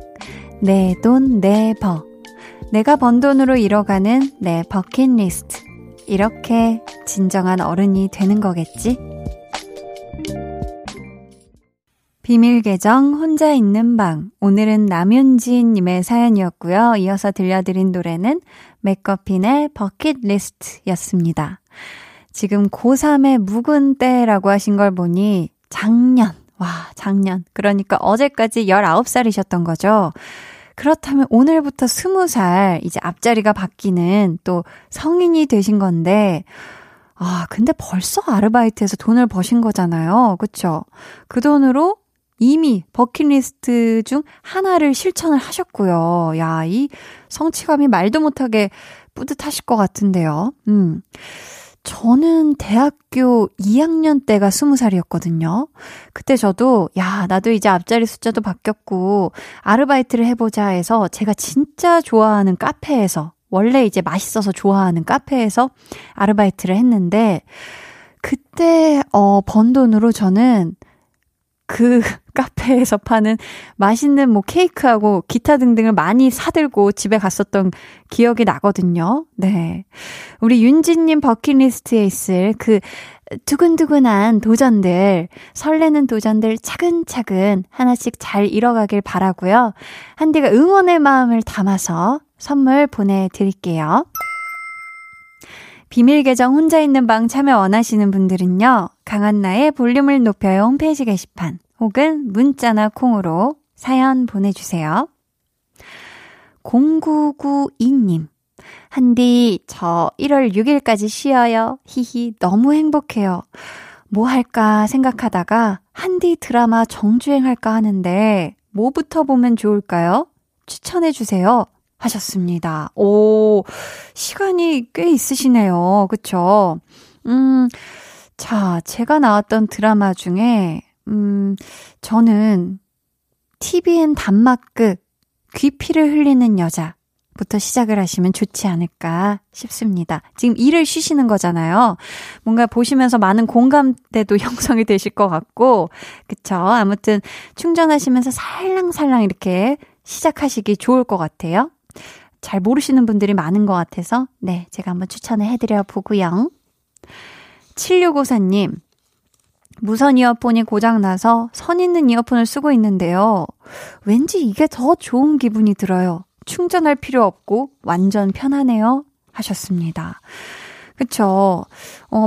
내 돈 내 버. 내가 번 돈으로 이뤄가는 내 버킷리스트. 이렇게 진정한 어른이 되는 거겠지? 비밀 계정 혼자 있는 방, 오늘은 남윤진님의 사연이었고요. 이어서 들려드린 노래는 맥거핀의 버킷리스트였습니다. 지금 고3의 묵은 때라고 하신 걸 보니 작년, 그러니까 어제까지 19살이셨던 거죠. 그렇다면 오늘부터 20살, 이제 앞자리가 바뀌는 또 성인이 되신 건데, 아, 근데 벌써 아르바이트에서 돈을 버신 거잖아요. 그쵸? 그 돈으로 이미 버킷리스트 중 하나를 실천을 하셨고요. 야, 이 성취감이 말도 못하게 뿌듯하실 것 같은데요. 저는 대학교 2학년 때가 20살이었거든요. 그때 저도 야, 나도 이제 앞자리 숫자도 바뀌었고 아르바이트를 해보자 해서 제가 진짜 좋아하는 카페에서, 원래 이제 맛있어서 좋아하는 카페에서 아르바이트를 했는데, 그때 번 돈으로 저는 그 카페에서 파는 맛있는 뭐 케이크하고 기타 등등을 많이 사들고 집에 갔었던 기억이 나거든요. 네. 우리 윤진님 버킷리스트에 있을 그 두근두근한 도전들, 설레는 도전들 차근차근 하나씩 잘 이뤄가길 바라고요. 한디가 응원의 마음을 담아서 선물 보내드릴게요. 비밀 계정 혼자 있는 방 참여 원하시는 분들은요, 강한나의 볼륨을 높여요 홈페이지 게시판 혹은 문자나 콩으로 사연 보내주세요. 0992님, 한디 저 1월 6일까지 쉬어요. 히히, 너무 행복해요. 뭐 할까 생각하다가 한디 드라마 정주행할까 하는데 뭐부터 보면 좋을까요? 추천해주세요. 하셨습니다. 오, 시간이 꽤 있으시네요. 그쵸? 자, 제가 나왔던 드라마 중에, 저는 TVN 단막극 귀피를 흘리는 여자부터 시작을 하시면 좋지 않을까 싶습니다. 지금 일을 쉬시는 거잖아요. 뭔가 보시면서 많은 공감대도 형성이 되실 것 같고, 그쵸? 아무튼 충전하시면서 살랑살랑 이렇게 시작하시기 좋을 것 같아요. 잘 모르시는 분들이 많은 것 같아서 네, 제가 한번 추천을 해드려 보고요. 7654님, 무선 이어폰이 고장나서 선 있는 이어폰을 쓰고 있는데요, 왠지 이게 더 좋은 기분이 들어요. 충전할 필요 없고 완전 편하네요. 하셨습니다. 그쵸.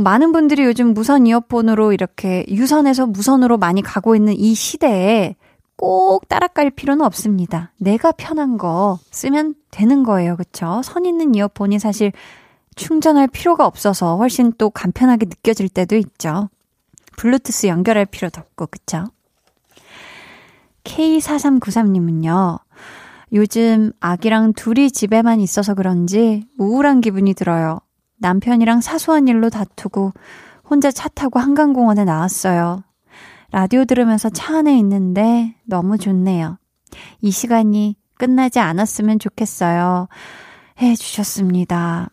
많은 분들이 요즘 무선 이어폰으로 이렇게 유선에서 무선으로 많이 가고 있는 이 시대에 꼭 따라갈 필요는 없습니다. 내가 편한 거 쓰면 되는 거예요. 그쵸? 선 있는 이어폰이 사실 충전할 필요가 없어서 훨씬 또 간편하게 느껴질 때도 있죠. 블루투스 연결할 필요도 없고, 그쵸? K4393님은요, 요즘 아기랑 둘이 집에만 있어서 그런지 우울한 기분이 들어요. 남편이랑 사소한 일로 다투고 혼자 차 타고 한강공원에 나왔어요. 라디오 들으면서 차 안에 있는데 너무 좋네요. 이 시간이 끝나지 않았으면 좋겠어요. 해주셨습니다.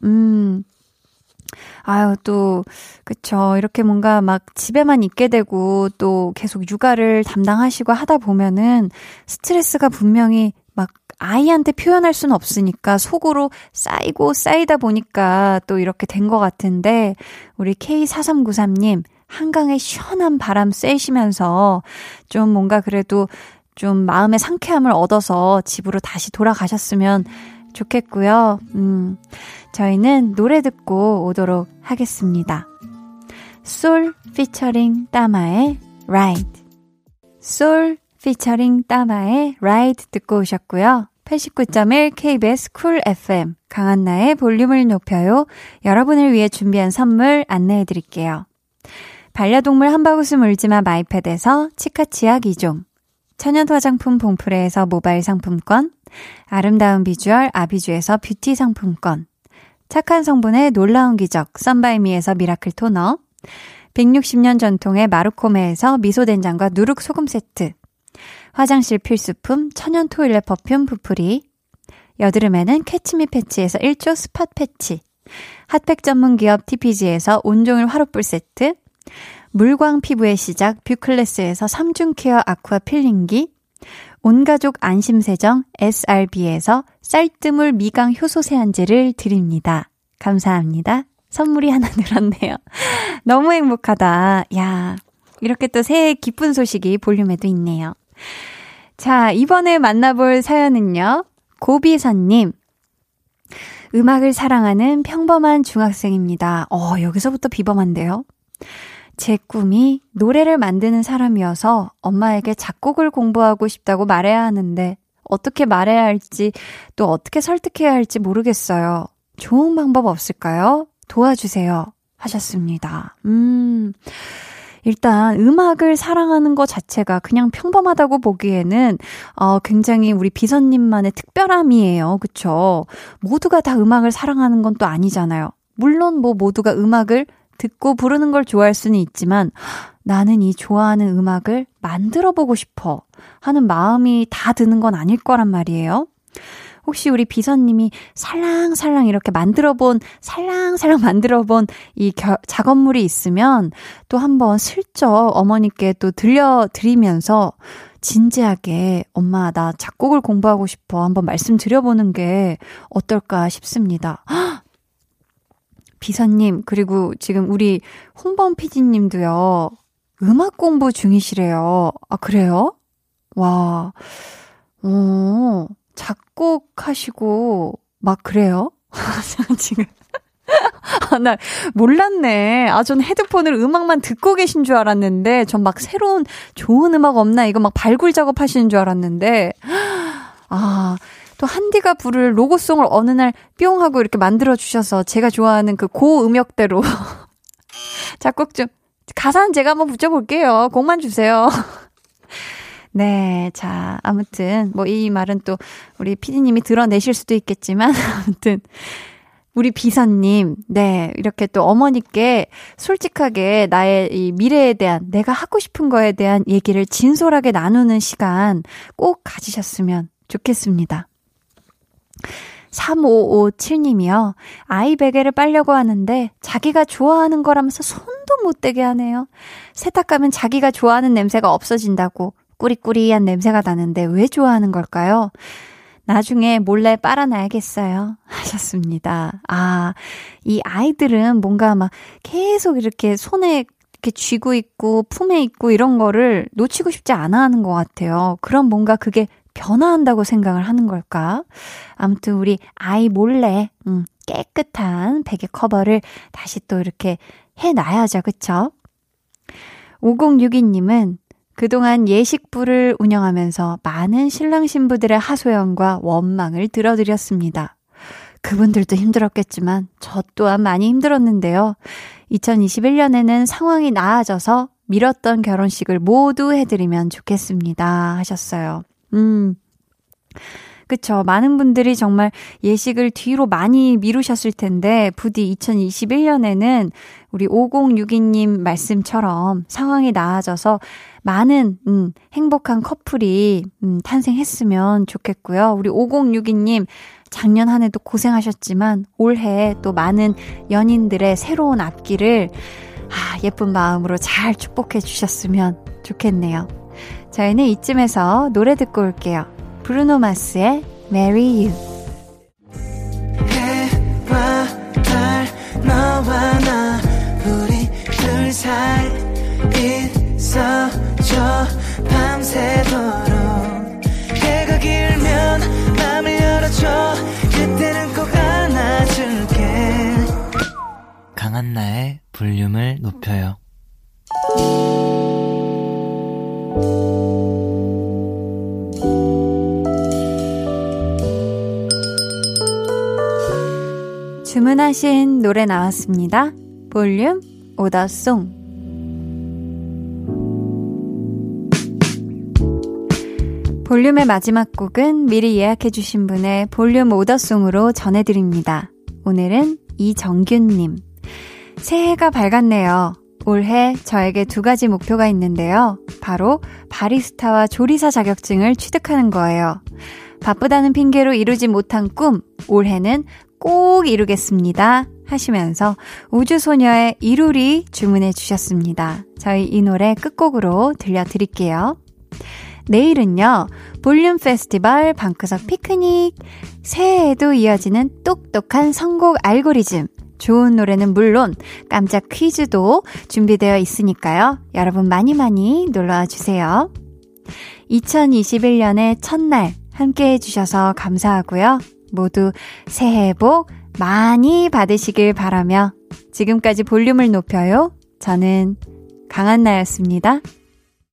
아유, 또 그쵸. 이렇게 뭔가 막 집에만 있게 되고 또 계속 육아를 담당하시고 하다 보면은 스트레스가 분명히 막 아이한테 표현할 수는 없으니까 속으로 쌓이고 쌓이다 보니까 또 이렇게 된 것 같은데, 우리 K4393님 한강에 시원한 바람 쐬시면서 좀 뭔가 그래도 좀 마음의 상쾌함을 얻어서 집으로 다시 돌아가셨으면 좋겠고요. 저희는 노래 듣고 오도록 하겠습니다. Soul 피처링 따마의 Ride. Soul 피처링 따마의 Ride 듣고 오셨고요. 89.1 KBS 쿨 FM 강한나의 볼륨을 높여요. 여러분을 위해 준비한 선물 안내해드릴게요. 반려동물 한바구스 물지마 마이패드에서 치카치약 2종, 천연 화장품 봉프레에서 모바일 상품권, 아름다운 비주얼 아비주에서 뷰티 상품권, 착한 성분의 놀라운 기적 선바이미에서 미라클 토너, 160년 전통의 마루코메에서 미소된장과 누룩소금 세트, 화장실 필수품 천연 토일렛 퍼퓸 부풀이, 여드름에는 캐치미 패치에서 1초 스팟 패치, 핫팩 전문기업 TPG에서 온종일 화롯불 세트, 물광 피부의 시작 뷰클래스에서 3중 케어 아쿠아 필링기, 온가족 안심세정 SRB에서 쌀뜨물 미강 효소 세안제를 드립니다. 감사합니다. 선물이 하나 늘었네요. 너무 행복하다. 야, 이렇게 또 새해 기쁜 소식이 볼륨에도 있네요. 자, 이번에 만나볼 사연은요. 고비선님. 음악을 사랑하는 평범한 중학생입니다. 여기서부터 비범한데요. 제 꿈이 노래를 만드는 사람이어서 엄마에게 작곡을 공부하고 싶다고 말해야 하는데 어떻게 말해야 할지 또 어떻게 설득해야 할지 모르겠어요. 좋은 방법 없을까요? 도와주세요. 하셨습니다. 일단 음악을 사랑하는 것 자체가 그냥 평범하다고 보기에는 굉장히 우리 비선님만의 특별함이에요. 그렇죠? 모두가 다 음악을 사랑하는 건 또 아니잖아요. 물론 뭐 모두가 음악을 듣고 부르는 걸 좋아할 수는 있지만 나는 이 좋아하는 음악을 만들어보고 싶어 하는 마음이 다 드는 건 아닐 거란 말이에요. 혹시 우리 비선님이 살랑살랑 이렇게 만들어본 이 작업물이 있으면 또 한번 슬쩍 어머니께 또 들려드리면서 진지하게 엄마 나 작곡을 공부하고 싶어 한번 말씀드려보는 게 어떨까 싶습니다. 헉! 비선님 그리고 지금 우리 홍범 PD님도요. 음악 공부 중이시래요. 아 그래요? 와, 오 작곡하시고 막 그래요? 지금 나 몰랐네. 전 헤드폰으로 음악만 듣고 계신 줄 알았는데 전 막 새로운 좋은 음악 없나 이거 막 발굴 작업하시는 줄 알았는데 또 한디가 부를 로고송을 어느 날 뿅 하고 이렇게 만들어주셔서 제가 좋아하는 그 고음역대로 작곡 좀 가사는 제가 한번 붙여볼게요. 곡만 주세요. 네, 자, 아무튼 뭐 이 말은 또 우리 피디님이 드러내실 수도 있겠지만 아무튼 우리 비선님, 네, 이렇게 또 어머니께 솔직하게 나의 이 미래에 대한 내가 하고 싶은 거에 대한 얘기를 진솔하게 나누는 시간 꼭 가지셨으면 좋겠습니다. 3557님이요. 아이 베개를 빨려고 하는데 자기가 좋아하는 거라면서 손도 못 대게 하네요. 세탁하면 자기가 좋아하는 냄새가 없어진다고 꾸리꾸리한 냄새가 나는데 왜 좋아하는 걸까요? 나중에 몰래 빨아놔야겠어요. 하셨습니다. 이 아이들은 뭔가 막 계속 이렇게 손에 이렇게 쥐고 있고 품에 있고 이런 거를 놓치고 싶지 않아 하는 것 같아요. 그럼 뭔가 그게 변화한다고 생각을 하는 걸까? 아무튼 우리 아이 몰래 깨끗한 베개 커버를 다시 또 이렇게 해놔야죠. 그쵸? 5062님은 그동안 예식부를 운영하면서 많은 신랑 신부들의 하소연과 원망을 들어드렸습니다. 그분들도 힘들었겠지만 저 또한 많이 힘들었는데요. 2021년에는 상황이 나아져서 미뤘던 결혼식을 모두 해드리면 좋겠습니다. 하셨어요. 그쵸. 많은 분들이 정말 예식을 뒤로 많이 미루셨을 텐데 부디 2021년에는 우리 5062님 말씀처럼 상황이 나아져서 많은 행복한 커플이 탄생했으면 좋겠고요. 우리 5062님 작년 한 해도 고생하셨지만 올해 또 많은 연인들의 새로운 앞길을 예쁜 마음으로 잘 축복해 주셨으면 좋겠네요. 저희는 이쯤에서 노래 듣고 올게요. 브루노 마스의 Marry You. 해와 달 너와 나 우리 둘 사이 있어줘 밤새도록 해가 길면 맘을 열어줘 그때는 꼭 안아줄게 강한나의 볼륨을 높여요. 주문하신 노래 나왔습니다. 볼륨 오더송. 볼륨의 마지막 곡은 미리 예약해주신 분의 볼륨 오더송으로 전해드립니다. 오늘은 이정균님. 새해가 밝았네요. 올해 저에게 두 가지 목표가 있는데요. 바로 바리스타와 조리사 자격증을 취득하는 거예요. 바쁘다는 핑계로 이루지 못한 꿈, 올해는 꼭 이루겠습니다 하시면서 우주소녀의 이루리 주문해 주셨습니다. 저희 이 노래 끝곡으로 들려드릴게요. 내일은요. 볼륨 페스티벌 방구석 피크닉, 새해에도 이어지는 똑똑한 선곡 알고리즘 좋은 노래는 물론 깜짝 퀴즈도 준비되어 있으니까요. 여러분 많이 많이 놀러와 주세요. 2021년의 첫날 함께해 주셔서 감사하고요. 모두 새해 복 많이 받으시길 바라며 지금까지 볼륨을 높여요. 저는 강한나였습니다.